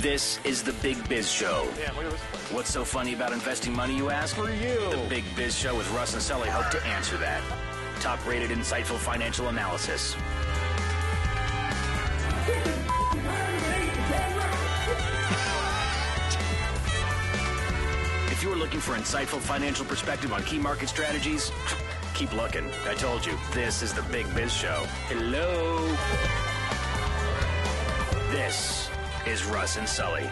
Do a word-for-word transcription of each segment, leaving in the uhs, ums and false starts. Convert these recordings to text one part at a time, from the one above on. This is the Big Biz Show. Yeah, look at this place. What's so funny about investing money, you ask? For you. The Big Biz Show with Russ and Sully hope to answer that. Top-rated, insightful financial analysis. If you're looking for insightful financial perspective on key market strategies, keep looking. I told you, this is the Big Biz Show. Hello. This is Russ and Sully.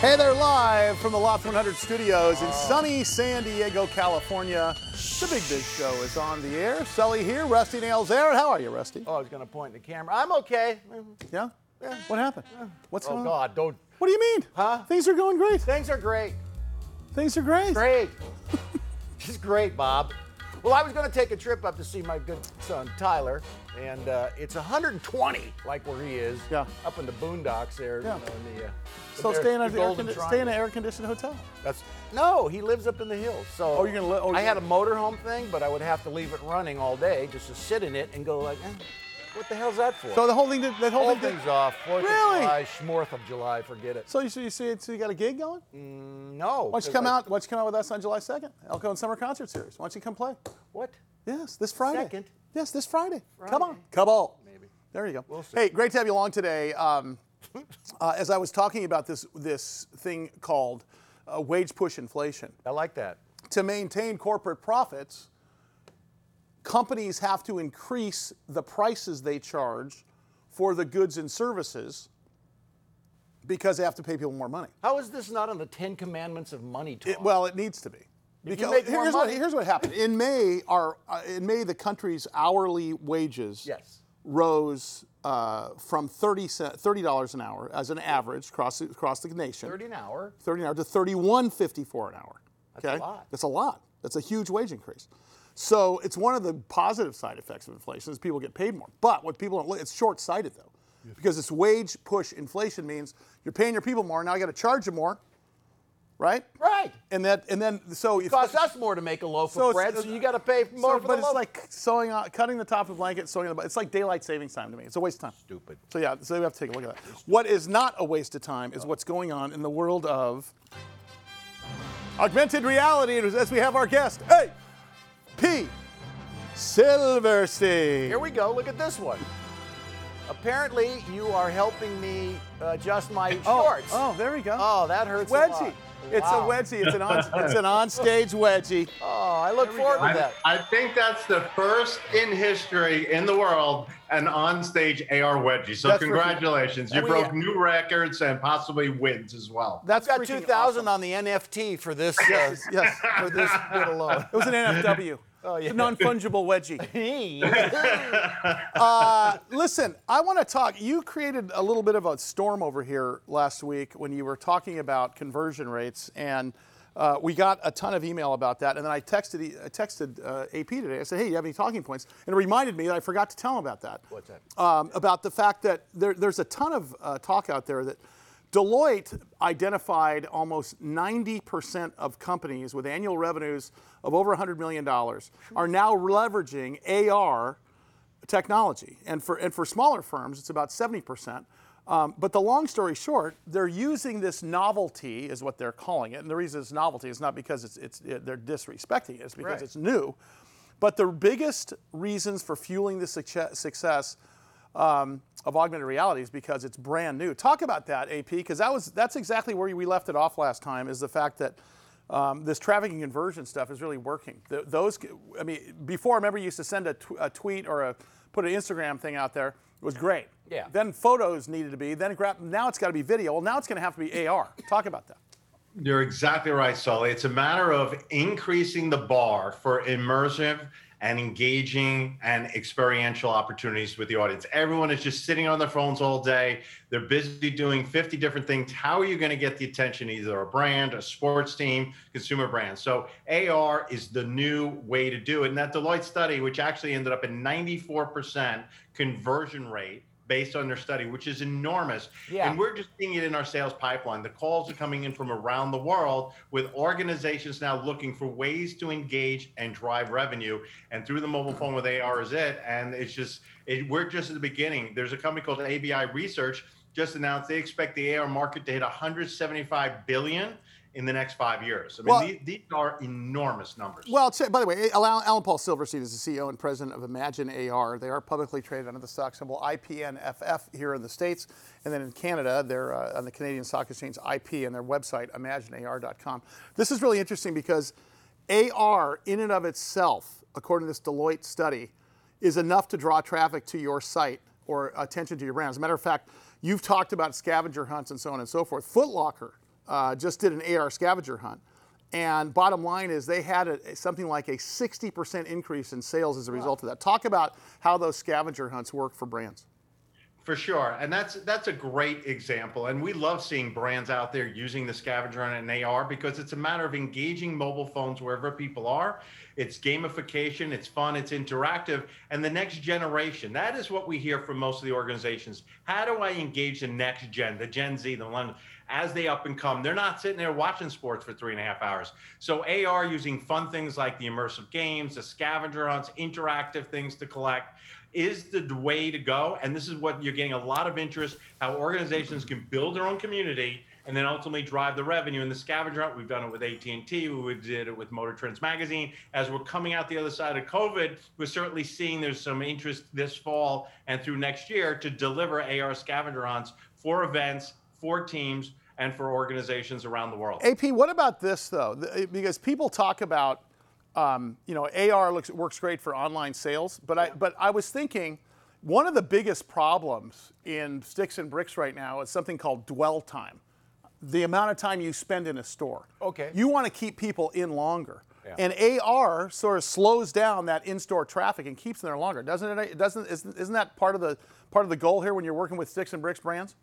Hey, they're live from the Loft one hundred studios in sunny San Diego, California. The Big Biz Show is on the air. Sully here, Rusty Nails there. How are you, Rusty? Oh, I was going to point the camera. I'm okay. Yeah? Yeah. What happened? Yeah. What's going on? Oh, God, don't. What do you mean? Huh? Things are going great. Things are great. Things are great. Great. It's great, Bob. Well, I was going to take a trip up to see my good son, Tyler, and uh, it's one hundred twenty, like where he is, yeah. up in the boondocks there. Yeah. You know, in the, uh, the so bear, stay, in the air condi- stay in an air-conditioned hotel? That's No, he lives up in the hills. So oh, you're gonna li- oh, I had a motorhome thing, but I would have to leave it running all day just to sit in it and go like, eh, what the hell's that for? So the whole thing, that whole all thing, thing's off. Fourth really? Of July, Schmorth of July, forget it. So you, so you see, so you got a gig going? Mm, no. Why don't you come I, out? Why don't you come out with us on July second? Elko and Summer Concert Series. Why don't you come play? What? Yes, this Friday. Second. Yes, this Friday. Friday. Come on, come on. Maybe. There you go. We'll see. Hey, great to have you along today. Um, uh, as I was talking about this this thing called uh, wage push inflation. I like that. To maintain corporate profits, companies have to increase the prices they charge for the goods and services because they have to pay people more money. How is this not on the Ten Commandments of money talk? It, well, it needs to be. Because you make more here's, money. What, here's what happened. In May, our uh, in May the country's hourly wages yes. rose uh, from thirty dollars an hour as an average across across the nation. thirty an hour. thirty an hour to thirty-one fifty-four an hour. That's okay? a lot. That's a lot. That's a huge wage increase. So it's one of the positive side effects of inflation is people get paid more. But what people don't look, it's short-sighted though, yes. because this wage push inflation means you're paying your people more. Now you got to charge them more, right? Right. And that, and then so it if, costs us more to make a loaf so of bread, so you got to pay more so, for but the loaf. But it's like sewing, on, cutting the top of a blanket, sewing on the. It's like daylight savings time to me. It's a waste of time. Stupid. So yeah, so we have to take a look at that. What is not a waste of time is oh. what's going on in the world of augmented reality. As we have our guest, hey. P. Silverstein. Here we go. Look at this one. Apparently, you are helping me adjust my oh, shorts. Oh, there we go. Oh, that hurts a lot. It's wow. a wedgie. It's an on, it's an on-stage wedgie. Oh, I look forward go. to that. I, I think that's the first in history in the world an on-stage A R wedgie. So that's congratulations. You broke have. new records and possibly wins as well. That's got two thousand awesome. on the N F T for this. Uh, yes, yes, for this bit alone. It was an N F W. Oh, yeah. Non-fungible wedgie. uh, listen, I want to talk. You created a little bit of a storm over here last week when you were talking about conversion rates, and uh, we got a ton of email about that. And then I texted, I texted uh, A P today. I said, "Hey, do you have any talking points?" And it reminded me that I forgot to tell him about that. What's that? Um, about the fact that there, there's a ton of uh, talk out there that Deloitte identified almost ninety percent of companies with annual revenues of over one hundred million dollars are now leveraging A R technology. And for and for smaller firms, it's about seventy percent. Um, but the long story short, they're using this novelty, is what they're calling it. And the reason it's novelty is not because it's, it's it, they're disrespecting it. It's because right. it's new. But the biggest reasons for fueling the success um, of augmented reality is because it's brand new. Talk about that, A P, because that was that's exactly where we left it off last time, is the fact that um, this trafficking conversion stuff is really working. The, those, I mean, before, I remember you used to send a, tw- a tweet or a, put an Instagram thing out there. It was great. Yeah. Then photos needed to be. Then gra- now it's got to be video. Well, now it's going to have to be A R. Talk about that. You're exactly right, Sully. It's a matter of increasing the bar for immersive and engaging and experiential opportunities with the audience. Everyone is just sitting on their phones all day. They're busy doing fifty different things. How are you going to get the attention? Either a brand, a sports team, consumer brand. So A R is the new way to do it. And that Deloitte study, which actually ended up in ninety-four percent conversion rate, based on their study, which is enormous. Yeah. And we're just seeing it in our sales pipeline. The calls are coming in from around the world with organizations now looking for ways to engage and drive revenue. And through the mobile phone with A R is it. And it's just, it, we're just at the beginning. There's a company called A B I Research just announced they expect the A R market to hit one hundred seventy-five billion dollars in the next five years. I mean, well, these, these are enormous numbers. Well, by the way, Alan Paul Silverstein is the C E O and president of Imagine A R. They are publicly traded under the stock symbol I P N F F here in the States. And then in Canada, they're uh, on the Canadian Stock Exchange I P, and their website, Imagine A R dot com. This is really interesting because A R in and of itself, according to this Deloitte study, is enough to draw traffic to your site or attention to your brand. As a matter of fact, you've talked about scavenger hunts and so on and so forth. Foot Locker Uh, just did an A R scavenger hunt, and bottom line is they had a, something like a sixty percent increase in sales as a result of that. Talk about how those scavenger hunts work for brands. For sure, and that's that's a great example, and we love seeing brands out there using the scavenger hunt in A R because it's a matter of engaging mobile phones wherever people are. It's gamification, it's fun, it's interactive, and the next generation. That is what we hear from most of the organizations. How do I engage the next gen, the Gen Z, the London? As they up and come, they're not sitting there watching sports for three and a half hours. So A R using fun things like the immersive games, the scavenger hunts, interactive things to collect is the way to go. And this is what you're getting a lot of interest, how organizations can build their own community and then ultimately drive the revenue. And the scavenger hunt, we've done it with A T and T, we did it with Motor Trends magazine. As we're coming out the other side of COVID, we're certainly seeing there's some interest this fall and through next year to deliver A R scavenger hunts for events, for teams, and for organizations around the world. A P, what about this though? Because people talk about, um, you know, A R looks, works great for online sales, but I but I was thinking one of the biggest problems in sticks and bricks right now is something called dwell time, the amount of time you spend in a store. Okay. You want to keep people in longer, yeah. And A R sort of slows down that in-store traffic and keeps them there longer, doesn't it? Doesn't isn't, isn't that part of the part of the goal here when you're working with sticks and bricks brands?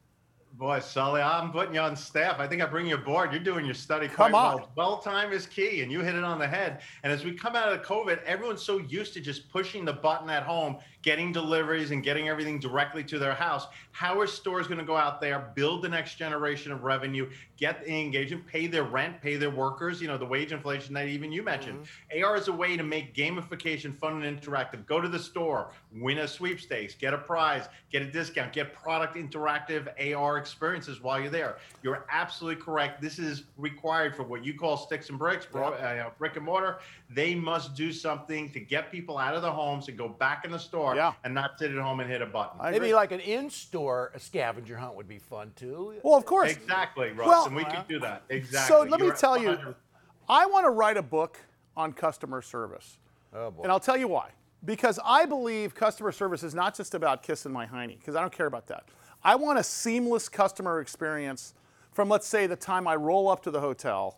Boy, Sully, I'm putting you on staff. I think I bring you aboard. You're doing your study quite well. Dwell time is key, and you hit it on the head. And as we come out of COVID, everyone's so used to just pushing the button at home, getting deliveries and getting everything directly to their house. How are stores going to go out there, build the next generation of revenue, get engaged, and pay their rent, pay their workers, you know, the wage inflation that even you mentioned. Mm-hmm. A R is a way to make gamification fun and interactive. Go to the store, win a sweepstakes, get a prize, get a discount, get product interactive A R experiences while you're there. You're absolutely correct. This is required for what you call sticks and bricks, bro, yeah. uh, brick and mortar. They must do something to get people out of their homes and go back in the store yeah. and not sit at home and hit a button. Maybe like an in-store scavenger hunt would be fun too. Well, of course. Exactly, Russ, well, and we uh, could do that. Exactly. So let you're me tell one hundred percent. You, I want to write a book on customer service. Oh boy. And I'll tell you why. Because I believe customer service is not just about kissing my hiney, because I don't care about that. I want a seamless customer experience from, let's say, the time I roll up to the hotel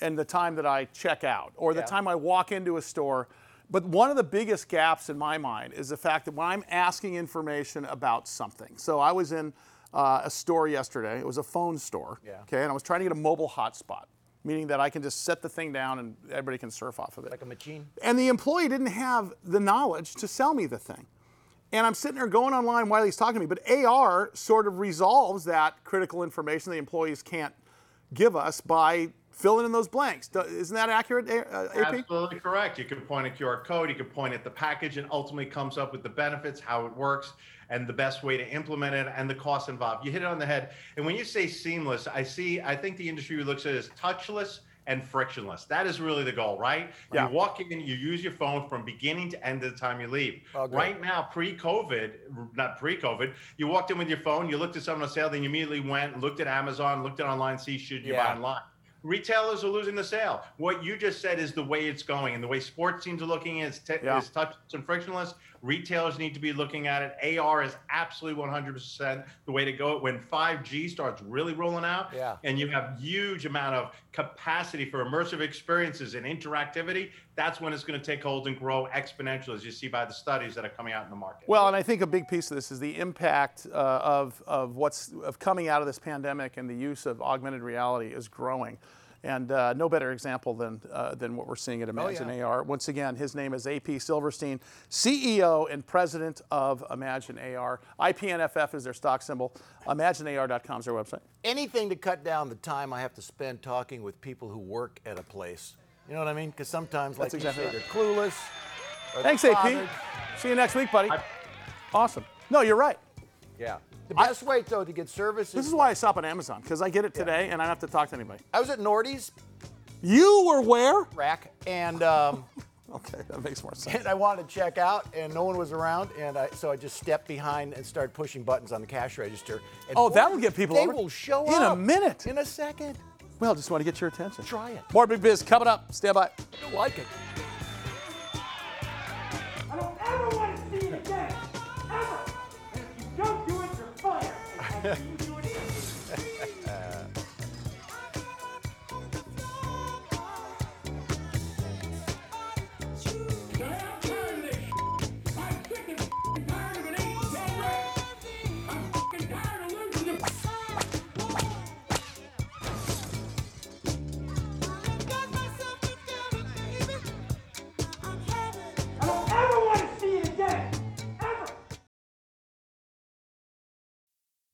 and the time that I check out, or yeah. the time I walk into a store. But one of the biggest gaps in my mind is the fact that when I'm asking information about something. So I was in uh, a store yesterday. It was a phone store, yeah. okay, and I was trying to get a mobile hotspot, meaning that I can just set the thing down and everybody can surf off of it. Like a machine. And the employee didn't have the knowledge to sell me the thing. And I'm sitting there going online while he's talking to me. But A R sort of resolves that critical information the employees can't give us by filling in those blanks. Isn't that accurate, A P? Absolutely correct. You can point at Q R code, you can point at the package, and ultimately comes up with the benefits, how it works, and the best way to implement it, and the costs involved. You hit it on the head. And when you say seamless, I see, I think the industry looks at it as touchless and frictionless. That is really the goal, right? Yeah. You walk in, you use your phone from beginning to end of the time you leave. Okay. Right now, pre-COVID, not pre-COVID, you walked in with your phone, you looked at something on sale, then you immediately went, looked at Amazon, looked at online, see should you yeah. buy online. Retailers are losing the sale. What you just said is the way it's going, and the way sports teams are looking is, t- yeah. is touchless and frictionless. Retailers need to be looking at it. A R is absolutely one hundred percent the way to go. When five G starts really rolling out, yeah. and you have huge amount of capacity for immersive experiences and interactivity, that's when it's going to take hold and grow exponentially, as you see by the studies that are coming out in the market. Well, and I think a big piece of this is the impact uh, of of what's of coming out of this pandemic, and the use of augmented reality is growing. And uh, no better example than uh, than what we're seeing at Imagine oh, yeah. A R. Once again, his name is A P Silverstein, C E O and president of Imagine A R. I P N F F is their stock symbol. Imagine A R dot com is their website. Anything to cut down the time I have to spend talking with people who work at a place. You know what I mean? Because sometimes, like exactly you say, right. they're clueless. Or Thanks, they're A P. See you next week, buddy. I... Awesome. No, you're right. Yeah. The best I, way, though, to get services... This is why I shop on Amazon, because I get it today, yeah. and I don't have to talk to anybody. I was at Nordy's. You were where? Rack. And... Um, okay, that makes more sense. And I wanted to check out, and no one was around, and I, so I just stepped behind and started pushing buttons on the cash register. And oh, boy, that will get people over. They will show up. In a minute. In a second. Well, just want to get your attention. Try it. More Big Biz coming up. Stand by. I don't like it. I don't ever want to see it again. Ever. And if you don't do uh, I don't ever want to see it again.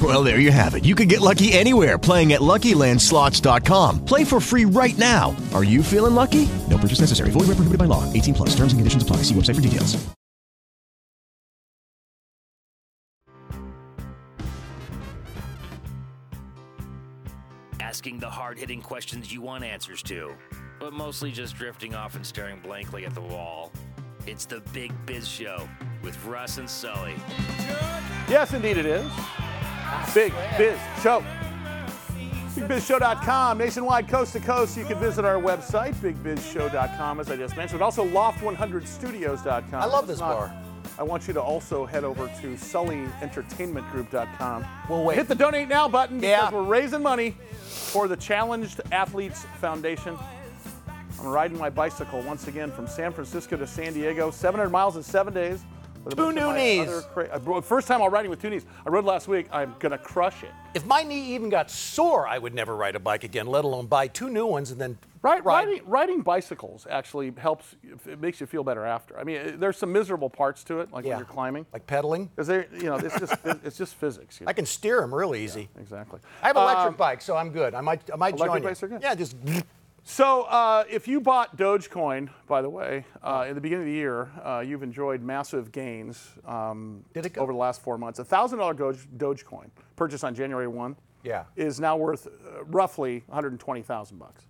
Well, there you have it. You can get lucky anywhere, playing at Lucky Land Slots dot com. Play for free right now. Are you feeling lucky? No purchase necessary. Void where prohibited by law. eighteen plus. Terms and conditions apply. See website for details. Asking the hard-hitting questions you want answers to, but mostly just drifting off and staring blankly at the wall. It's the Big Biz Show with Russ and Sully. Yes, indeed it is. Big Biz Show. Big Biz Show dot com, nationwide, coast to coast. You can visit our website, Big Biz Show dot com, as I just mentioned. Also, Loft one hundred Studios dot com. I love this bar. I want you to also head over to Sully Entertainment Group dot com. We'll wait. Hit the donate now button because yeah. we're raising money for the Challenged Athletes Foundation. I'm riding my bicycle once again from San Francisco to San Diego, seven hundred miles in seven days. Two new knees. Cra- First time I'm riding with two knees. I rode last week. I'm going to crush it. If my knee even got sore, I would never ride a bike again, let alone buy two new ones and then right, ride. Riding, riding bicycles actually helps. It makes you feel better after. I mean, there's some miserable parts to it, like yeah. when you're climbing. Like pedaling? Because they, you know, it's just it's just physics. You know? I can steer them real easy. Yeah, exactly. I have an electric um, bike, so I'm good. I might, I might join you. Electric bikes are good? Yeah, just... So uh, if you bought Dogecoin, by the way, uh, in the beginning of the year, uh, you've enjoyed massive gains um, Did it go? over the last four months. A one thousand dollars Doge, Dogecoin purchased on January first yeah. is now worth uh, roughly one hundred twenty thousand dollars bucks.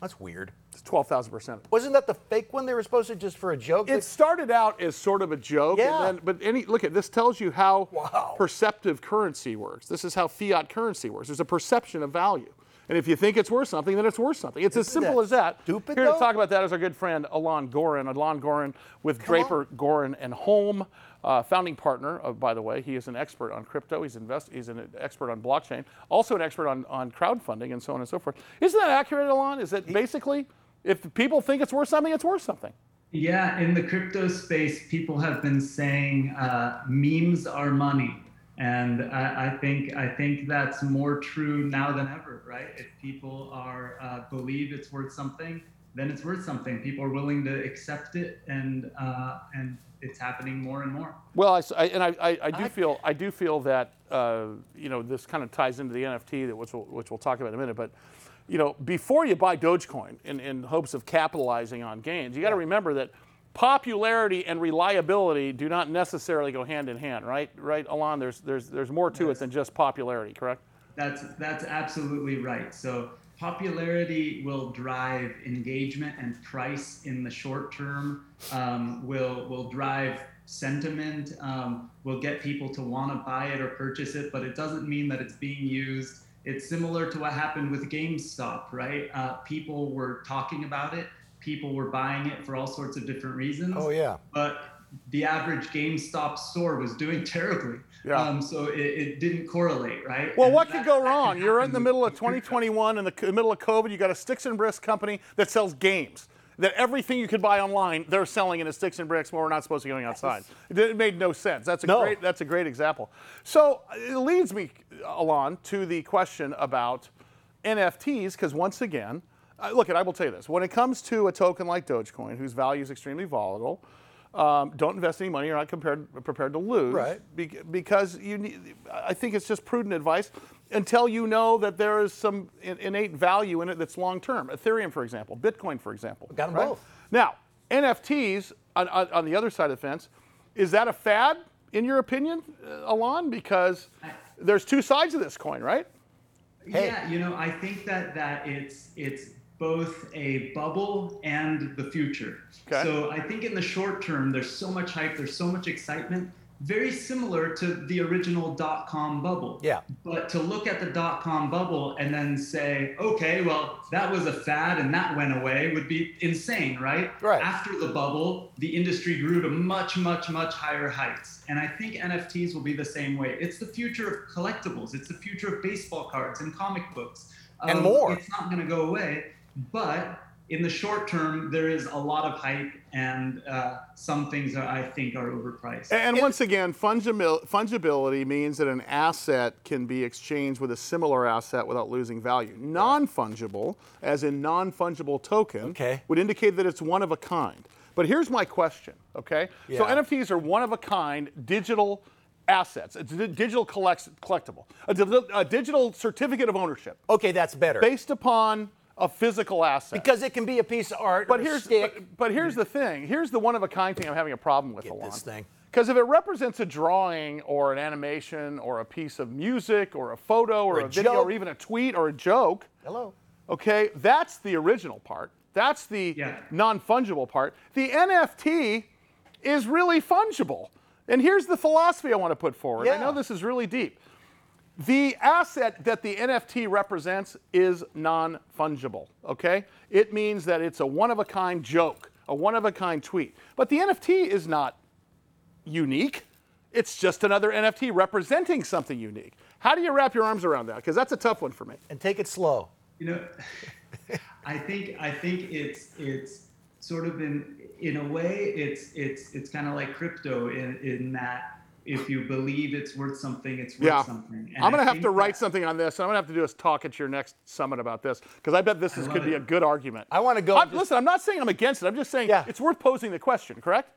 That's weird. It's twelve thousand percent. Wasn't that the fake one they were supposed to just for a joke? It started out as sort of a joke. Yeah. And then, but any look at this tells you how wow. perceptive currency works. This is how fiat currency works. There's a perception of value. And if you think it's worth something, then it's worth something. It's Isn't as simple as that. Stupid, Here though? to talk about that is our good friend Alon Goren. Alon Goren with Come Draper, on. Goren, and Holm, uh, founding partner, of, by the way. He is an expert on crypto. He's, invest- he's an expert on blockchain. Also an expert on, on crowdfunding and so on and so forth. Isn't that accurate, Alon? Is that he- basically, if people think it's worth something, it's worth something? Yeah, in the crypto space, people have been saying uh, memes are money. And I, I think I think that's more true now than ever, right? If people are uh, believe it's worth something, then it's worth something. People are willing to accept it, and uh, and it's happening more and more. Well, I, I and I, I, I do I, feel I do feel that uh, you know, this kind of ties into the N F T that which we'll, which we'll talk about in a minute, but. You know, before you buy Dogecoin in, in hopes of capitalizing on gains, you got to remember that popularity and reliability do not necessarily go hand in hand, right? Right, Alon? There's there's there's more to yes. it than just popularity, correct? That's that's absolutely right. So popularity will drive engagement, and price in the short term um, will will drive sentiment. Um, will get people to want to buy it or purchase it, but it doesn't mean that it's being used. It's similar to what happened with GameStop, right? Uh, people were talking about it. People were buying it for all sorts of different reasons. Oh, yeah. But the average GameStop store was doing terribly. Yeah. Um, so it, it didn't correlate, right? Well, and what that, could go wrong? You're in the middle of twenty twenty-one, in the c- middle of COVID. You got a sticks and bricks company that sells games. That everything you could buy online, they're selling in a sticks and bricks. Well, we're not supposed to be going outside. It made no sense. That's a no. great. That's a great example. So it leads me, Alon, to the question about N F Ts, because once again, uh, look, and I will tell you this: when it comes to a token like Dogecoin, whose value is extremely volatile, um, don't invest any money you're not compared, prepared to lose, right? Be- because you need. I think it's just prudent advice. Until you know that there is some innate value in it that's long-term. Ethereum, for example. Bitcoin, for example. Got them right? both. Now, N F Ts, on, on, on the other side of the fence, is that a fad, in your opinion, Alon? Because there's two sides of this coin, right? Hey. Yeah, you know, I think that, that it's it's both a bubble and the future. Okay. So I think in the short term, there's so much hype, there's so much excitement. Very similar to the original dot-com bubble. Yeah. But to look at the dot-com bubble and then say, okay, well, that was a fad and that went away would be insane, right? Right. After the bubble, the industry grew to much, much, much higher heights. And I think N F Ts will be the same way. It's the future of collectibles. It's the future of baseball cards and comic books. Um, and more. It's not going to go away, but... in the short term, there is a lot of hype, and uh, some things that I think are overpriced. And, and once again, fungibil- fungibility means that an asset can be exchanged with a similar asset without losing value. Non-fungible, as in non-fungible token, okay. would indicate that it's one of a kind. But here's my question, okay? Yeah. So N F Ts are one of a kind digital assets, a d- digital collect- collectible, a, d- a digital certificate of ownership. Okay, that's better. Based upon... a physical asset. Because it can be a piece of art but or here's, a stick. But, but here's the thing. Here's the one-of-a-kind thing I'm having a problem with. Get Alon. This thing. Because if it represents a drawing or an animation or a piece of music or a photo or, or a, a video or even a tweet or a joke. Hello. Okay, that's the original part. That's the yeah. non-fungible part. The N F T is really fungible. And here's the philosophy I want to put forward. Yeah. I know this is really deep. The asset that the N F T represents is non-fungible, okay? It means that it's a one-of-a-kind joke, a one-of-a-kind tweet. But the N F T is not unique. It's just another N F T representing something unique. How do you wrap your arms around that? Because that's a tough one for me. And take it slow. You know, I think I think it's it's sort of in in a way, it's it's it's kind of like crypto in in that if you believe it's worth something, it's worth yeah. something. And I'm gonna I have to write that, something on this, and I'm gonna have to do is talk at your next summit about this, because I bet this is, could it. be a good argument. I want to go. I'm, just, listen, I'm not saying I'm against it. I'm just saying yeah. it's worth posing the question. Correct?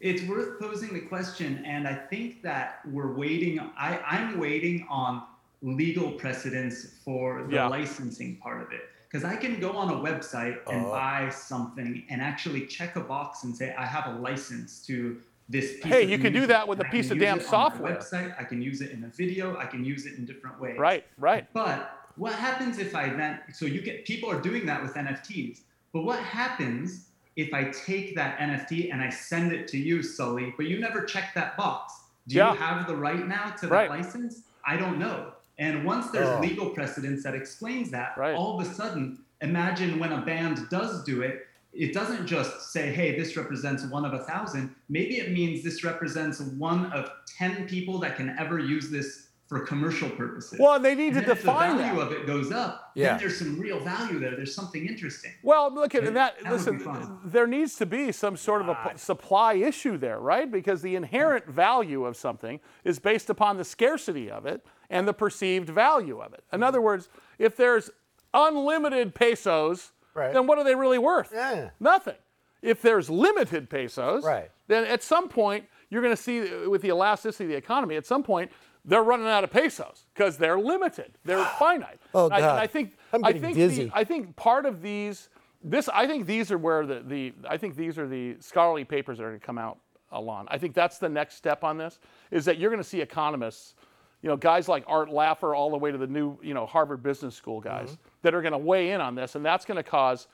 It's worth posing the question, and I think that we're waiting. I, I'm waiting on legal precedents for the yeah. licensing part of it. Because I can go on a website and uh, buy something and actually check a box and say, I have a license to this piece hey, of Hey, you can do that with a piece of damn software. Website, I can use it in a video. I can use it in different ways. Right, right. But what happens if I then, so you get, people are doing that with N F Ts, but what happens if I take that N F T and I send it to you, Sully, but you never check that box? Do yeah. you have the right now to right. the license? I don't know. And once there's oh. legal precedence that explains that, right. all of a sudden, imagine when a band does do it, it doesn't just say, hey, this represents one of a thousand. Maybe it means this represents one of ten people that can ever use this for commercial purposes. Well, they need and to define that. If the value that. of it goes up, yeah. then there's some real value there. There's something interesting. Well, look at and that. that listen, there needs to be some sort God. of a supply issue there, right? Because the inherent value of something is based upon the scarcity of it and the perceived value of it. In other words, if there's unlimited pesos, right. then what are they really worth? Yeah. Nothing. If there's limited pesos, right. then at some point, you're going to see with the elasticity of the economy, at some point, they're running out of pesos because they're limited. They're finite. Oh, God. I, I think, I'm getting I think dizzy. The, I think part of these, this, I think these are where the, the, I think these are the scholarly papers that are going to come out, Alon. I think that's the next step on this, is that you're going to see economists, you know, guys like Art Laffer all the way to the new, you know, Harvard Business School guys mm-hmm. that are going to weigh in on this, and that's going to cause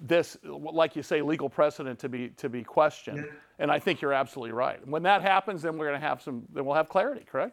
this, like you say, legal precedent to be to be questioned. Yeah. And I think you're absolutely right. When that happens, then we're going to have some, then we'll have clarity, correct?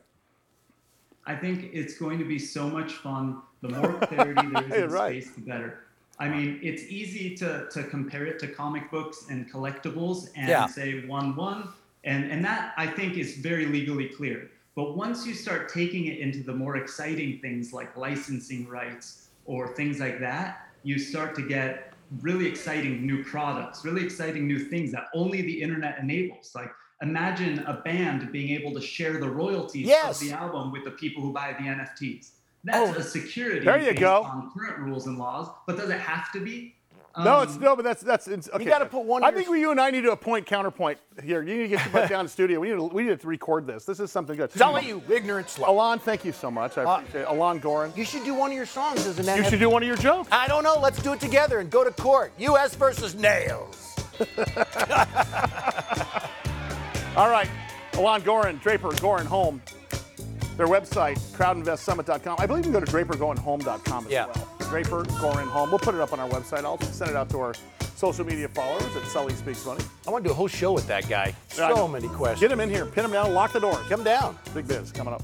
I think it's going to be so much fun. The more clarity there is in right. space, the better. I mean, it's easy to to compare it to comic books and collectibles and yeah. say one one, and and that I think is very legally clear. But once you start taking it into the more exciting things like licensing rights or things like that, you start to get really exciting new products, really exciting new things that only the internet enables. Like imagine a band being able to share the royalties yes. of the album with the people who buy the N F Ts. That's oh, a security there you based go. on current rules and laws, but does it have to be? No, it's no, but that's that's it's, okay. You got to put one. I think we, you and I need to do a point counterpoint here. You need to get your butt down in the studio. We need to we need to record this. This is something good. Sully, you ignorant slut. Alon, thank you so much. I uh, appreciate it. Alon Goren. You should do one of your songs as an. You N F T. Should do one of your jokes. I don't know. Let's do it together and go to court. U S versus nails. All right, Alon Goren, Draper Goren Holm. Their website, crowd invest summit dot com. I believe you can go to draper goren holm dot com as yeah. well. Draper Goren Holm. We'll put it up on our website. I'll send it out to our social media followers at Sully Speaks Money. I want to do a whole show with that guy. So yeah, many questions. Get him in here. Pin him down. Lock the door. Come down. Big Biz coming up.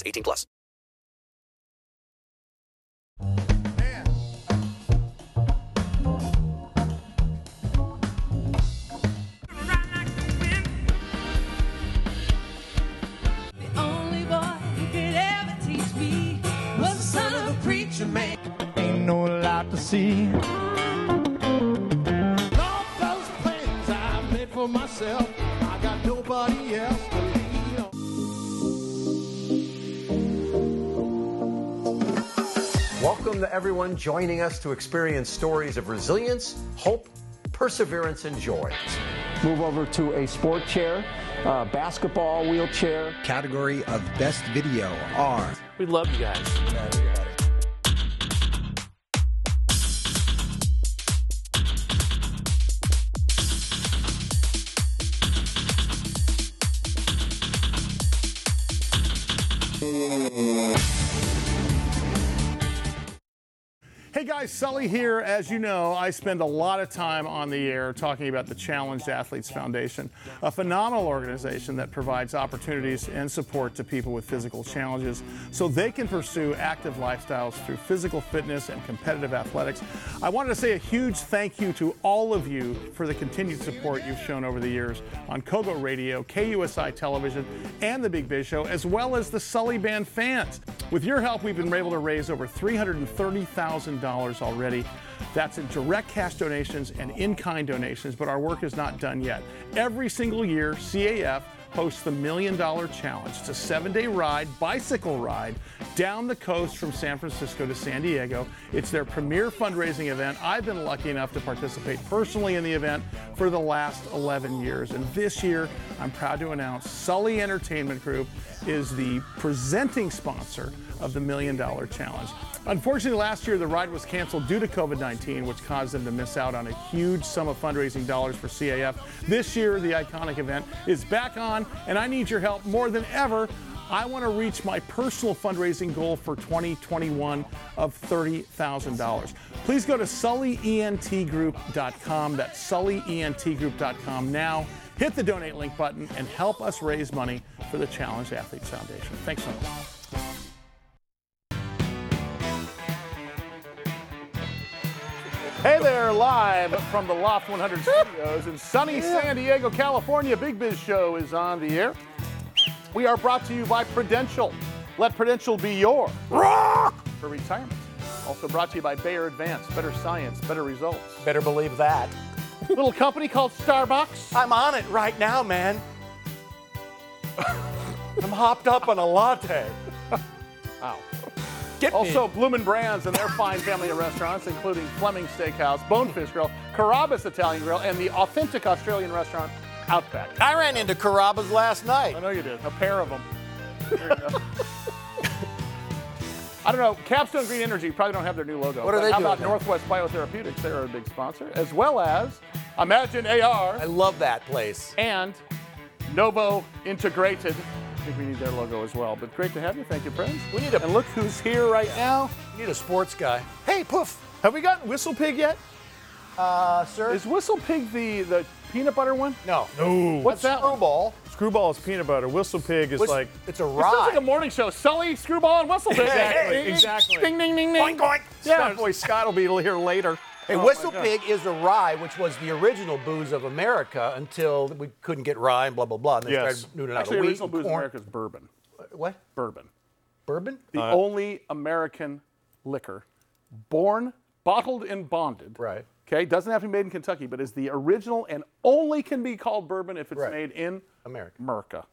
eighteen plus. The only boy who could ever teach me was the son of a preacher man. Ain't no lot to see. All those plans I made for myself, I got nobody else to leave. Welcome to everyone joining us to experience stories of resilience, hope, perseverance, and joy. Move over to a sport chair, uh, basketball wheelchair. Category of best video are... We love you guys. Yeah, we got it. Hey guys, Sully here. As you know, I spend a lot of time on the air talking about the Challenged Athletes Foundation, a phenomenal organization that provides opportunities and support to people with physical challenges so they can pursue active lifestyles through physical fitness and competitive athletics. I wanted to say a huge thank you to all of you for the continued support you've shown over the years on Kogo Radio, K U S I Television, and The Big Biz Show, as well as the Sully Band fans. With your help, we've been able to raise over three hundred thirty thousand dollars already. That's in direct cash donations and in-kind donations, but our work is not done yet. Every single year, C A F hosts the Million Dollar Challenge. It's a seven-day ride, bicycle ride, down the coast from San Francisco to San Diego. It's their premier fundraising event. I've been lucky enough to participate personally in the event for the last eleven years. And this year, I'm proud to announce Sully Entertainment Group is the presenting sponsor of the Million Dollar Challenge. Unfortunately, last year, the ride was canceled due to COVID nineteen, which caused them to miss out on a huge sum of fundraising dollars for C A F. This year, the iconic event is back on, and I need your help more than ever. I want to reach my personal fundraising goal for twenty twenty-one of thirty thousand dollars. Please go to sully ent group dot com. That's sully ent group dot com now. Hit the donate link button and help us raise money for the Challenged Athletes Foundation. Thanks so much. Hey there, live from the Loft one hundred studios in sunny San Diego, California. Big Biz Show is on the air. We are brought to you by Prudential. Let Prudential be your rock for retirement. Also brought to you by Bayer Advanced. Better science, better results. Better believe that. Little company called Starbucks. I'm on it right now, man. I'm hopped up on a latte. Wow. Get also, me. Bloomin' Brands and their fine family of restaurants, including Fleming Steakhouse, Bonefish Grill, Carrabba's Italian Grill, and the authentic Australian restaurant, Outback. I ran into Carrabba's last night. I know you did. A pair of them. There you go. I don't know. Capstone Green Energy probably don't have their new logo. What are they doing? How about now? Northwest Biotherapeutics? They're a big sponsor, as well as Imagine A R. I love that place. And Novo Integrated. I think we need their logo as well, but great to have you. Thank you, friends. We need a and look who's here right now. We need a sports guy. Hey, Poof, have we gotten Whistle Pig yet? Uh, sir. Is Whistle Pig the, the peanut butter one? No. No. What's That's that? Screwball. One? Screwball is peanut butter. Whistle Pig is Whist- like it's a ride. It sounds like a morning show. Sully, Screwball, and Whistle Pig. Exactly. Exactly. Ding, ding, ding, ding. Boing, boing. Yeah. Scott Boy Scott will be here later. Hey, oh, Whistle Pig is a rye, which was the original booze of America until we couldn't get rye and blah, blah, blah. And they yes. started doing it out Actually, of wheat. Actually, the original booze of America is bourbon. What? Bourbon. Bourbon? The uh, only American liquor born, bottled, and bonded. Right. Okay, doesn't have to be made in Kentucky, but is the original and only can be called bourbon if it's right. made in America. America.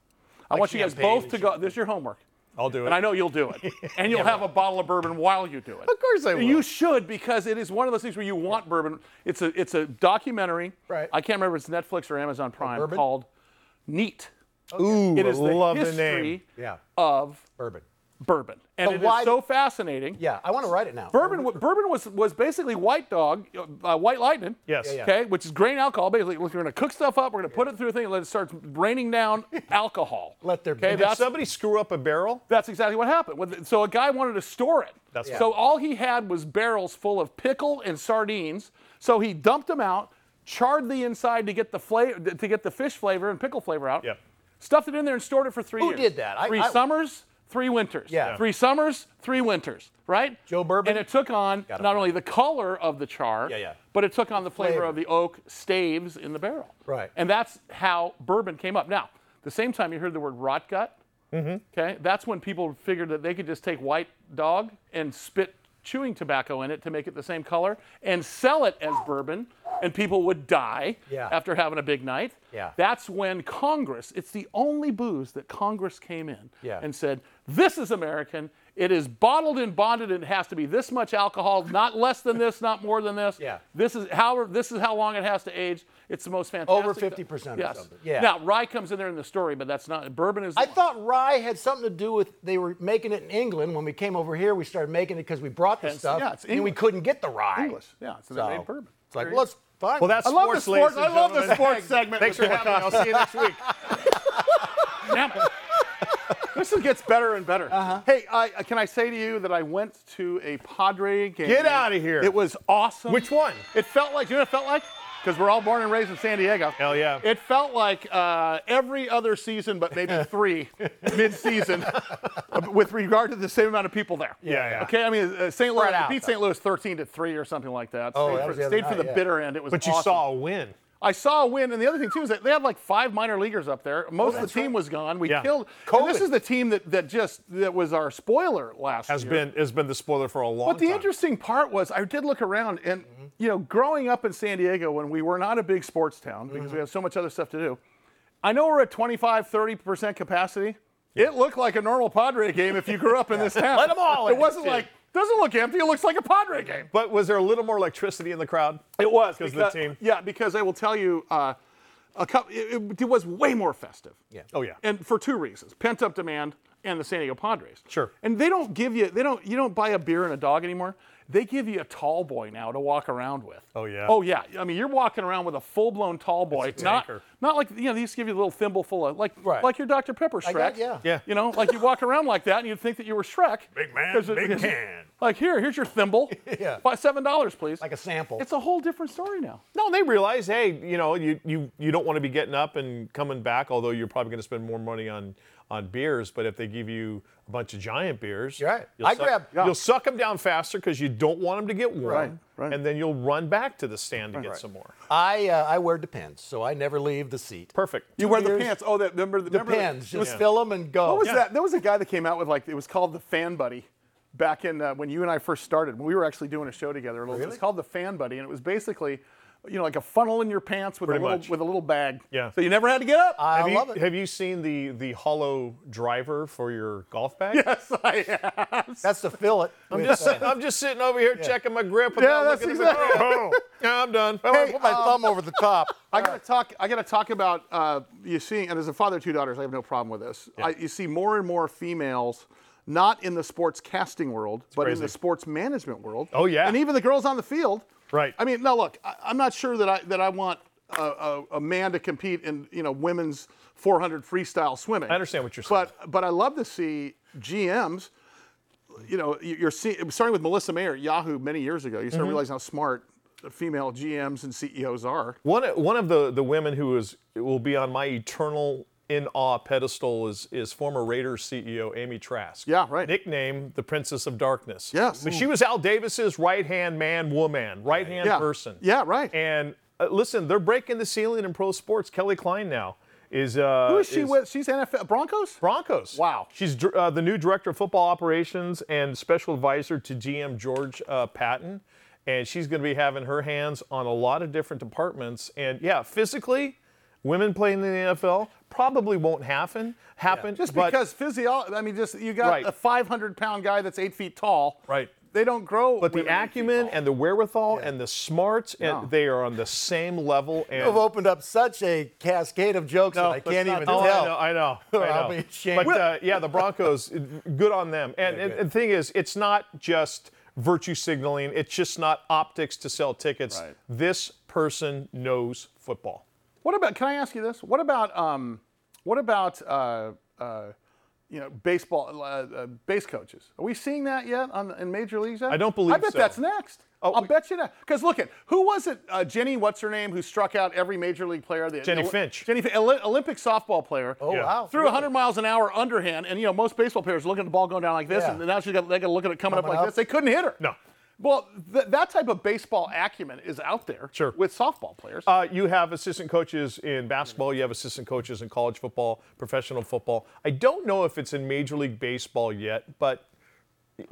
I like want you guys both to go. This is your homework. I'll do it. And I know you'll do it. And you'll yeah, have right. a bottle of bourbon while you do it. Of course I will. You should, because it is one of those things where you want yeah. bourbon. It's a it's a documentary. Right. I can't remember if it's Netflix or Amazon Prime oh, called Neat. Okay. Ooh, I love the name. It is the history yeah. of bourbon. bourbon. And it is so fascinating. Yeah, I want to write it now. Bourbon bourbon was was basically White Dog, uh, White Lightning. Yes. Yeah, yeah. Okay, which is grain alcohol. Basically, we're going to cook stuff up. We're going to yeah. put it through a thing and let it start raining down alcohol. Let there be. Okay, did somebody screw up a barrel? That's exactly what happened. So a guy wanted to store it. That's yeah. So all he had was barrels full of pickle and sardines. So he dumped them out, charred the inside to get the flavor, to get the fish flavor and pickle flavor out. Yeah. Stuffed it in there and stored it for three Who years. Who did that? I, three I, summers. Three winters. Yeah. Three summers, three winters, right? Joe Bourbon. And it took on Got not only the color of the char, yeah, yeah. but it took on the flavor, flavor of the oak staves in the barrel. Right. And that's how bourbon came up. Now, the same time you heard the word rot gut, mm-hmm. okay, that's when people figured that they could just take White Dog and spit chewing tobacco in it to make it the same color and sell it as bourbon, and people would die yeah. after having a big night. Yeah. That's when Congress, it's the only booze that Congress came in yeah. and said, this is American, it is bottled and bonded, and it has to be this much alcohol, not less than this, not more than this. Yeah. This is how this is how long it has to age. It's the most fantastic. Over fifty percent yes. or something. Yeah. Now, rye comes in there in the story, but that's not, bourbon is... I one. thought rye had something to do with, they were making it in England. When we came over here, we started making it because we brought the stuff, yeah, it's and we couldn't get the rye. English, yeah, so, so they made bourbon. It's like, well, it's fine. Well, that's I sports, ladies and I love the sports segment. Thanks for having me. I'll see you next week. This gets better and better. Uh-huh. Hey, I, can I say to you that I went to a Padre game? Get out of here. It was awesome. Which one? It felt like, you know what it felt like? Because we're all born and raised in San Diego. Hell yeah. It felt like uh, every other season, but maybe three mid-season with regard to the same amount of people there. Yeah, yeah. Okay, I mean, uh, Saint Louis beat Saint Louis thirteen to three or something like that. Oh, stayed that was for the, stayed night, for the yeah. bitter end. It was But awesome. You saw a win. I saw a win, and the other thing, too, is that they had, like, five minor leaguers up there. Most oh, of the team right. was gone. We yeah. killed. And this is the team that, that just that was our spoiler last has year. Been, has been the spoiler for a long time. But the time. interesting part was I did look around, and, mm-hmm. you know, growing up in San Diego when we were not a big sports town because mm-hmm. we had so much other stuff to do, I know we're at twenty-five, thirty percent capacity. Yeah. It looked like a normal Padre game if you grew up yeah. in this town. Let them all in. It wasn't like. Doesn't look empty. It looks like a Padre game. But was there a little more electricity in the crowd? It was because of the team. Yeah, because I will tell you, uh, a couple, it, it was way more festive. Yeah. Oh yeah. And for two reasons: pent up demand and the San Diego Padres. Sure. And they don't give you, they don't, you don't buy a beer and a dog anymore. They give you a tall boy now to walk around with. Oh yeah. Oh yeah. I mean, you're walking around with a full-blown tall boy. It's a not, not like you know they used to give you a little thimble full of like right. like your Doctor Pepper Shrek. I got, yeah. Yeah. You know, like you walk around like that and you'd think that you were Shrek. Big man, big it, can. Like here, here's your thimble. yeah. Buy seven dollars, please. Like a sample. It's a whole different story now. No, they realize, hey, you know, you you you don't want to be getting up and coming back, although you're probably going to spend more money on. on beers, but if they give you a bunch of giant beers, right. you'll, I suck, grab, yeah. you'll suck them down faster because you don't want them to get warm, right, right. and then you'll run back to the stand to right, get right. some more. I uh, I wear Depends, so I never leave the seat. Perfect. You Two wear beers, the pants. Oh, that remember the Depends. Just yeah. fill them and go. What was yeah. that? There was a guy that came out with like it was called the Fan Buddy, back in uh, when you and I first started. When we were actually doing a show together. Really? It was called the Fan Buddy, and it was basically. You know, like a funnel in your pants with Pretty a little much. with a little bag. Yeah. So you never had to get up. I have you, love it. Have you seen the the hollow driver for your golf bag? Yes, I have. That's to fill it. I'm just uh, I'm just sitting over here yeah. checking my grip. And yeah, that's exactly. At the oh, yeah, I'm done. Hey, I put my um, thumb over the top. I gotta right. talk. I gotta talk about uh, you seeing. And as a father of two daughters, I have no problem with this. Yeah. I, you see more and more females. Not in the sports casting world, it's but crazy. in the sports management world. Oh yeah. And even the girls on the field. Right. I mean, now look, I, I'm not sure that I that I want a, a, a man to compete in you know women's four hundred freestyle swimming. I understand what you're saying. But but I love to see G Ms. You know, you're seeing starting with Melissa Mayer at Yahoo many years ago. You start mm-hmm. realizing how smart female G Ms and C E Os are. One one of the the women who is will be on my eternal. in awe pedestal is is former Raiders C E O Amy Trask. Yeah, right. Nicknamed the Princess of Darkness. Yes. I mean, she was Al Davis's right-hand man, woman, right-hand yeah. person. Yeah, right. And uh, listen, they're breaking the ceiling in pro sports. Kelly Klein now is uh, who is she is, with? She's N F L Broncos. Broncos. Wow. She's uh, the new director of football operations and special advisor to G M George uh, Patton, and she's going to be having her hands on a lot of different departments. And yeah, physically. Women playing in the N F L probably won't happen. Happen yeah. just because physio. I mean, just you got right. a five hundred pound guy that's eight feet tall. Right. they don't grow. But the acumen people. and the wherewithal yeah. and the smarts, no. and they are on the same level. And you've opened up such a cascade of jokes no, that I can't not, even oh, tell. I know, I know. I know. I'll be ashamed. But uh, yeah, the Broncos, good on them. And, yeah, and, and the thing is, it's not just virtue signaling. It's just not optics to sell tickets. Right. This person knows football. What about? Can I ask you this? What about? Um, what about? Uh, uh, you know, baseball, uh, uh, base coaches. Are we seeing that yet on, in major leagues? Yet? I don't believe so. I bet so. that's next. Oh, I'll we, bet you that. Because look at, who was it, uh, Jenny, what's her name, who struck out every major league player? The, Jenny Oli- Finch. Jenny Finch, Oli- Olympic softball player. Oh, yeah. wow. Threw really? one hundred miles an hour underhand, and, you know, most baseball players are looking at the ball going down like this, yeah. and now she's got, they got to look at it coming, coming up like up. this. They couldn't hit her. No. Well, th- that type of baseball acumen is out there sure. with softball players. Uh, you have assistant coaches in basketball. You have assistant coaches in college football, professional football. I don't know if it's in Major League Baseball yet, but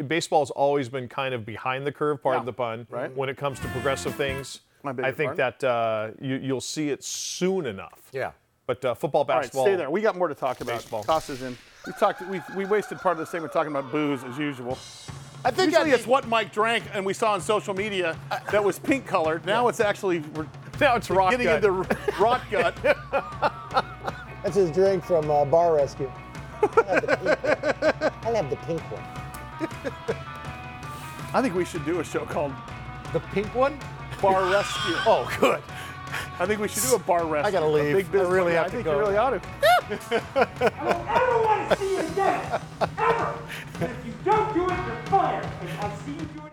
baseball's always been kind of behind the curve, pardon yeah. the pun, right? when it comes to progressive things. My I think pardon? that uh, you, you'll see it soon enough. Yeah. But uh, football, basketball. All right, stay there. We got more to talk about. Baseball. Toss is in. We talked. We we wasted part of the segment talking about booze as usual. I think Usually I it's what Mike drank and we saw on social media that was pink colored. Now yeah. it's actually, we're now it's rot getting gut. into rot gut. That's his drink from uh, Bar Rescue. I'll have the pink one. I think we should do a show called The Pink One? Bar Rescue. Oh, good. I think we should do a Bar Rescue. I got to leave. Big business I really have I to go. I think you really ought to. I don't ever want to see you again. Ever. And if you don't do it, you're fired. I'll see you do it.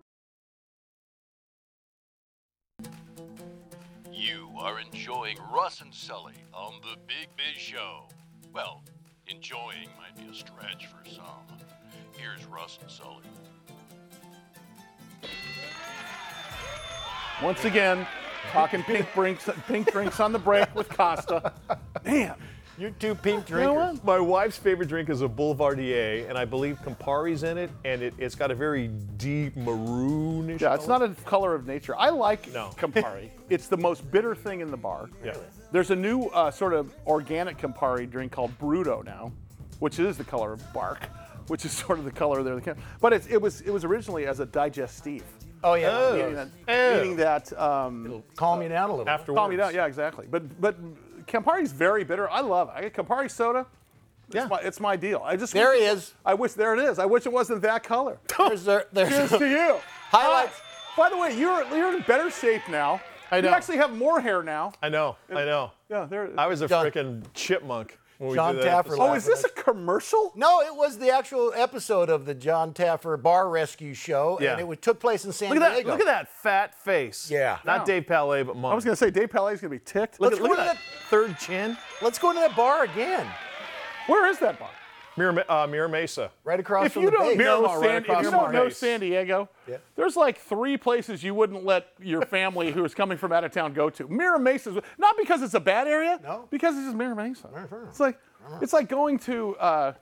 Are enjoying Russ and Sully on The Big Biz Show. Well, enjoying might be a stretch for some. Here's Russ and Sully. Once again, talking pink drinks, pink drinks on the break with Costa. Man, you two pink drinkers. You know what? My wife's favorite drink is a Boulevardier, and I believe Campari's in it, and it, it's got a very deep maroonish. Yeah, it's color. not a color of nature. I like no. Campari. It's the most bitter thing in the bar. Yeah. There's a new uh, sort of organic Campari drink called Bruto now, which is the color of bark, which is sort of the color there. But it's, it was it was originally as a digestive. Oh yeah, oh. meaning that, oh. meaning that um, it'll calm you down a little. Afterwards. Calm you down. Yeah, exactly. But but Campari's very bitter. I love it. I get Campari soda. It's, yeah. my, it's my deal. I just there wish, he is. I wish there it is. I wish it wasn't that color. There's there, there's Cheers to you. Highlights. Hi. By the way, you're you're in better shape now. I know. You actually have more hair now. I know. And, I know. Yeah, there. I was a freaking chipmunk. John Taffer. Oh, is this a commercial? No, it was the actual episode of the John Taffer Bar Rescue show, yeah. and it took place in San look at Diego. That, look at that fat face. Yeah. Not wow. Dave Palais, but Mom. I was going to say, Dave Palais is going to be ticked. Look, Let's look at that, that third chin. Let's go into that bar again. Where is that bar? Mira, uh, Mira Mesa. Right across if from you the don't know San, right across If you don't know San Diego, yeah. there's like three places you wouldn't let your family who is coming from out of town go to. Mira Mesa, not because it's a bad area, no. because it's just Mira Mesa. It's like, it's like going to, uh,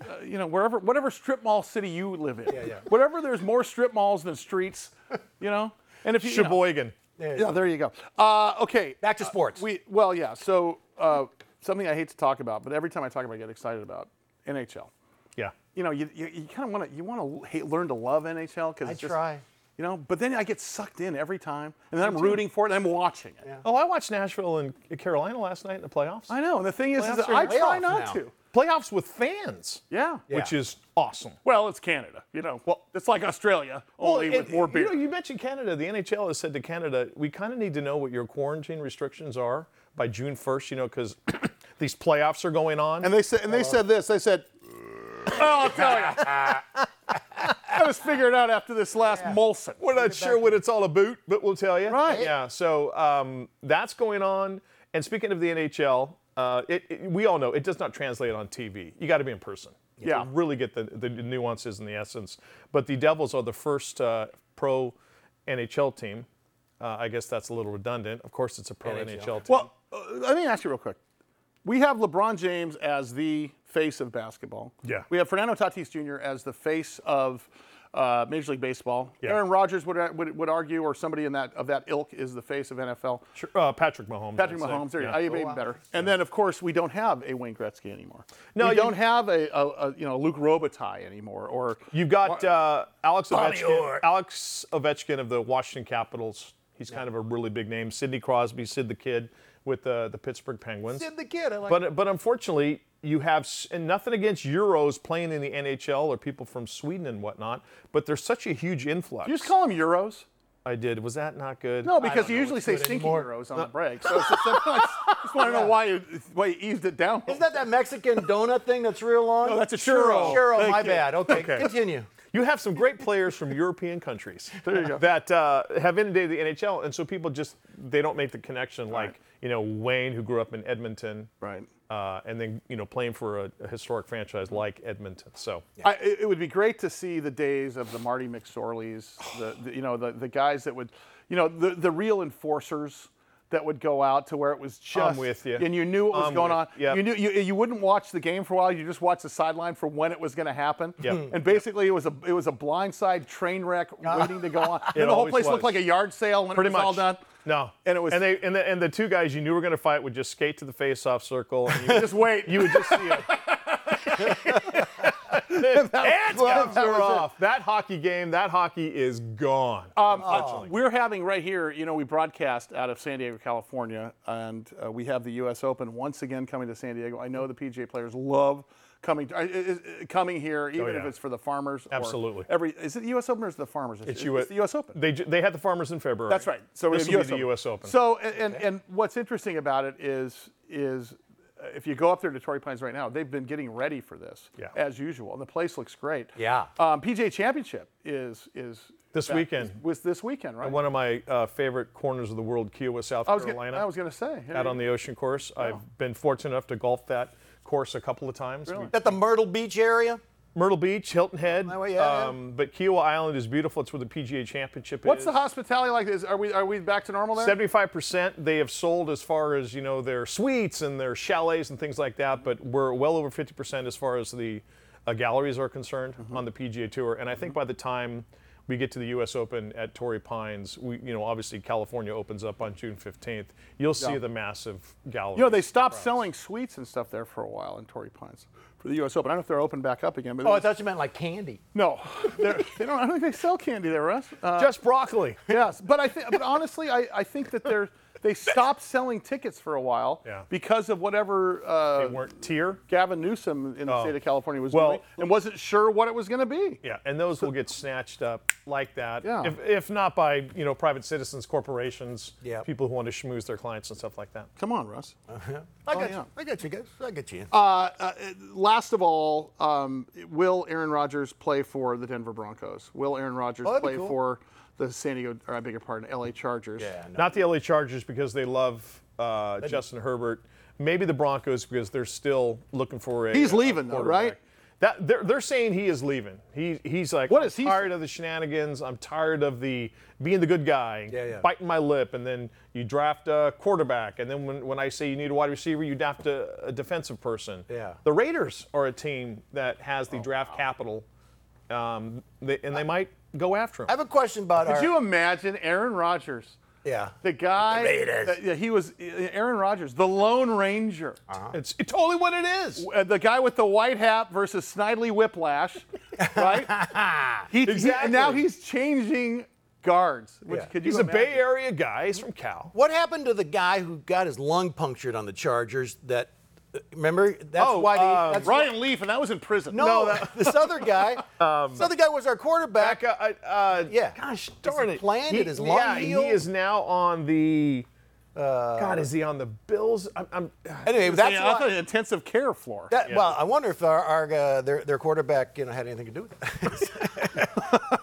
uh, you know, wherever, whatever strip mall city you live in. Yeah, yeah. Whatever there's more strip malls than streets, you know. And if you, Sheboygan. You know, there you yeah, go. there you go. Uh, okay. Back to sports. Uh, we Well, yeah, so uh, something I hate to talk about, but every time I talk about it, I get excited about. N H L. Yeah. You know, you you, you kind of want to you want to learn to love N H L because I just, try. You know, but then I get sucked in every time, and then I'm rooting for it, and I'm watching it. Yeah. Oh, I watched Nashville and Carolina last night in the playoffs. I know, and the thing is, is that I try not now. to. Playoffs with fans. Yeah. yeah. Which is awesome. Well, it's Canada. You know, well, it's like Australia, only well, it, with more beer. You know, you mentioned Canada. The N H L has said to Canada, we kind of need to know what your quarantine restrictions are by June first, you know, because these playoffs are going on. And they said and they uh, said this. They said, oh, I'll tell you. I was figuring out after this last yeah. Molson. We're not sure what it's all about, but we'll tell you. Right. Yeah, so um, that's going on. And speaking of the N H L, uh, it, it, we all know it does not translate on T V. You got to be in person. Yeah. You really get the, the nuances and the essence. But the Devils are the first uh, pro N H L team. Uh, I guess that's a little redundant. Of course, it's a pro N H L team. Well, uh, let me ask you real quick. We have LeBron James as the face of basketball. Yeah. We have Fernando Tatis Junior as the face of uh, Major League Baseball. Yeah. Aaron Rodgers would, would would argue, or somebody in that of that ilk, is the face of N F L. Sure. Uh, Patrick Mahomes. Patrick Mahomes. There you go. Even better. And yeah. then, of course, we don't have a Wayne Gretzky anymore. No, we you don't have a, a, a you know Luke Robitaille anymore. Or you've got uh, Alex Ovechkin. Alex Ovechkin of the Washington Capitals. He's yeah. kind of a really big name. Sidney Crosby, Sid the Kid. With the, the Pittsburgh Penguins. Sid the Kid, I like but, that. But unfortunately, you have, and nothing against Euros playing in the N H L or people from Sweden and whatnot, but there's such a huge influx. You just call them Euros? I did. Was that not good? No, because you usually say stinky anymore. Euros on no. the break. So it's just, I just want to know why you, why you eased it down. Isn't that that Mexican donut thing that's real long? No, that's a churro. Churro, Thank my you. bad. Okay, okay, continue. You have some great players from European countries there you go. that uh, have inundated the N H L, and so people just, they don't make the connection like, right. you know, Wayne, who grew up in Edmonton, right? Uh, and then, you know, playing for a, a historic franchise like Edmonton. So yeah. I, it would be great to see the days of the Marty McSorleys, the, the, you know, the, the guys that would, you know, the, the real enforcers that would go out to where it was just, I'm with you. and you knew what was I'm going with, on. Yep. You knew you, you wouldn't watch the game for a while. You just watched the sideline for when it was going to happen. Yep. And basically, yep. it was a it was a blindside train wreck waiting to go on. And the whole place was. looked like a yard sale when Pretty it was much. all done. No, and it was, and they and the, and the two guys you knew were going to fight would just skate to the face-off circle and you would, just wait. You would just see it. And gloves are off. It. That hockey game, that hockey is gone. Um, uh, we're having right here, you know, we broadcast out of San Diego, California, and uh, we have the U S Open once again coming to San Diego. I know the P G A players love coming uh, uh, coming here, even oh, yeah. if it's for the Farmers. Absolutely. Or every is it the U S Open or is it the Farmers? It's, it's, U- it's the U S Open. They they had the Farmers in February. That's right. So this will be the U S Open. So and, and and what's interesting about it is is. If you go up there to Torrey Pines right now, they've been getting ready for this, yeah. as usual. And the place looks great. Yeah. Um, P G A Championship is is this back, weekend. Is, was this weekend, right? One of my uh, favorite corners of the world, Kiowa, South I was Carolina. Gonna, I was going to say. Out on the ocean course. Oh. I've been fortunate enough to golf that course a couple of times. Really? Is that the Myrtle Beach area? Myrtle Beach, Hilton Head, oh, yeah, um, yeah. but Kiowa Island is beautiful. It's where the P G A Championship What's is. What's the hospitality like? Is, are we are we back to normal there? Seventy-five percent. They have sold as far as you know their suites and their chalets and things like that, but we're well over fifty percent as far as the uh, galleries are concerned mm-hmm. on the P G A Tour. And I think mm-hmm. by the time we get to the U S Open at Torrey Pines, we you know obviously California opens up on June fifteenth. You'll see yeah. the massive galleries. You know they stopped selling suites and stuff there for a while in Torrey Pines. The U S Open. I don't know if they're open back up again. But oh, I thought you meant like candy. No, they don't. I don't think they sell candy there, Russ. Uh, Just broccoli. Yes, but I think. But honestly, I, I think that they're They stopped selling tickets for a while yeah. because of whatever uh, they weren't tier. Gavin Newsom in the oh. state of California was well, doing and wasn't sure what it was going to be. Yeah, and those so, will get snatched up like that, yeah. if, if not by you know private citizens, corporations, yeah. people who want to schmooze their clients and stuff like that. Come on, Russ. Uh-huh. I got oh, you. Yeah. I got you guys. I got you. Uh, uh, last of all, um, will Aaron Rodgers play for the Denver Broncos? Will Aaron Rodgers oh, play cool. for? The San Diego, or I beg your pardon, L A Chargers. Yeah, no. Not the L A Chargers because they love uh, they Justin do. Herbert. Maybe the Broncos because they're still looking for a. He's leaving, a though, right? That they're they're saying he is leaving. He he's like, what I'm is he tired of the shenanigans? I'm tired of the being the good guy, yeah, yeah. biting my lip, and then you draft a quarterback, and then when, when I say you need a wide receiver, you draft a, a defensive person. Yeah. The Raiders are a team that has the oh, draft wow. capital, um, they, and they I, might. go after him. I have a question about. Could our... you imagine Aaron Rodgers? Yeah. The guy. The uh, yeah, he was Aaron Rodgers, the Lone Ranger. Uh-huh. It's it, totally what it is. Uh, the guy with the white hat versus Snidely Whiplash, right? he, exactly. He, and now he's changing guards. Which, yeah. could you he's imagine? A Bay Area guy. He's from Cal. What happened to the guy who got his lung punctured on the Chargers? That remember? That's oh, why. He, uh, that's Ryan why, Leaf, and that was in prison. No, no that, this other guy. Um, this other guy was our quarterback. Back, uh, uh, yeah. Gosh darn it. Landed he, his long yeah, heel. He is now on the. Uh, God, is he on the Bills? I'm. I'm anyway, that's yeah, why, I thought intensive care floor. That, yeah. Well, I wonder if our, our uh, their their quarterback you know had anything to do with it.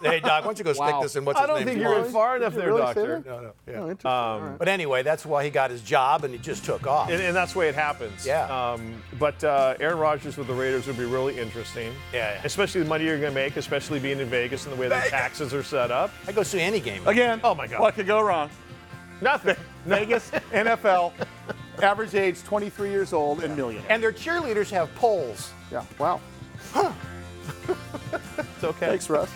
Hey Doc, why don't you go wow. stick this in what's his name? I don't think you're in far enough there, really Doctor. No, no. Yeah. No, um, right. But anyway, that's why he got his job and he just took off. And, and that's the way it happens. Yeah. Um, but uh, Aaron Rodgers with the Raiders would be really interesting. Yeah. yeah. Especially the money you're going to make, especially being in Vegas and the way the taxes are set up. I go see any game again. Oh my God. What could go wrong? Nothing. Vegas, N F L, average age twenty-three years old yeah. and millionaire. And their cheerleaders have polls. Yeah. Wow. Huh. It's okay. Thanks, Russ.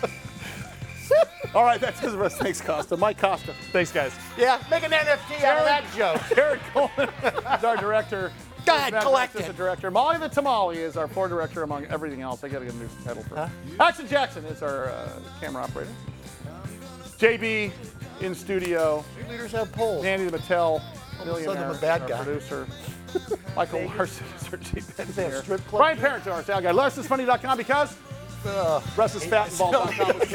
All right, that's his Russ. Thanks, Costa. Mike Costa. Thanks, guys. Yeah, make an N F T Jared, out of that joke. Jared Coleman is our director. God, collect it. Is a director. Molly the Tamale is our floor director, among everything else. I got to get a new title for her. Huh? Action Jackson is our uh, camera operator. J B in studio. Leaders have polls. Danny Mattel, millionaire, a bad guy. Producer. Michael Larson is our chief engineer. Brian Parent is our sound guy. Less is funny dot com because uh, Russ is fat and bald.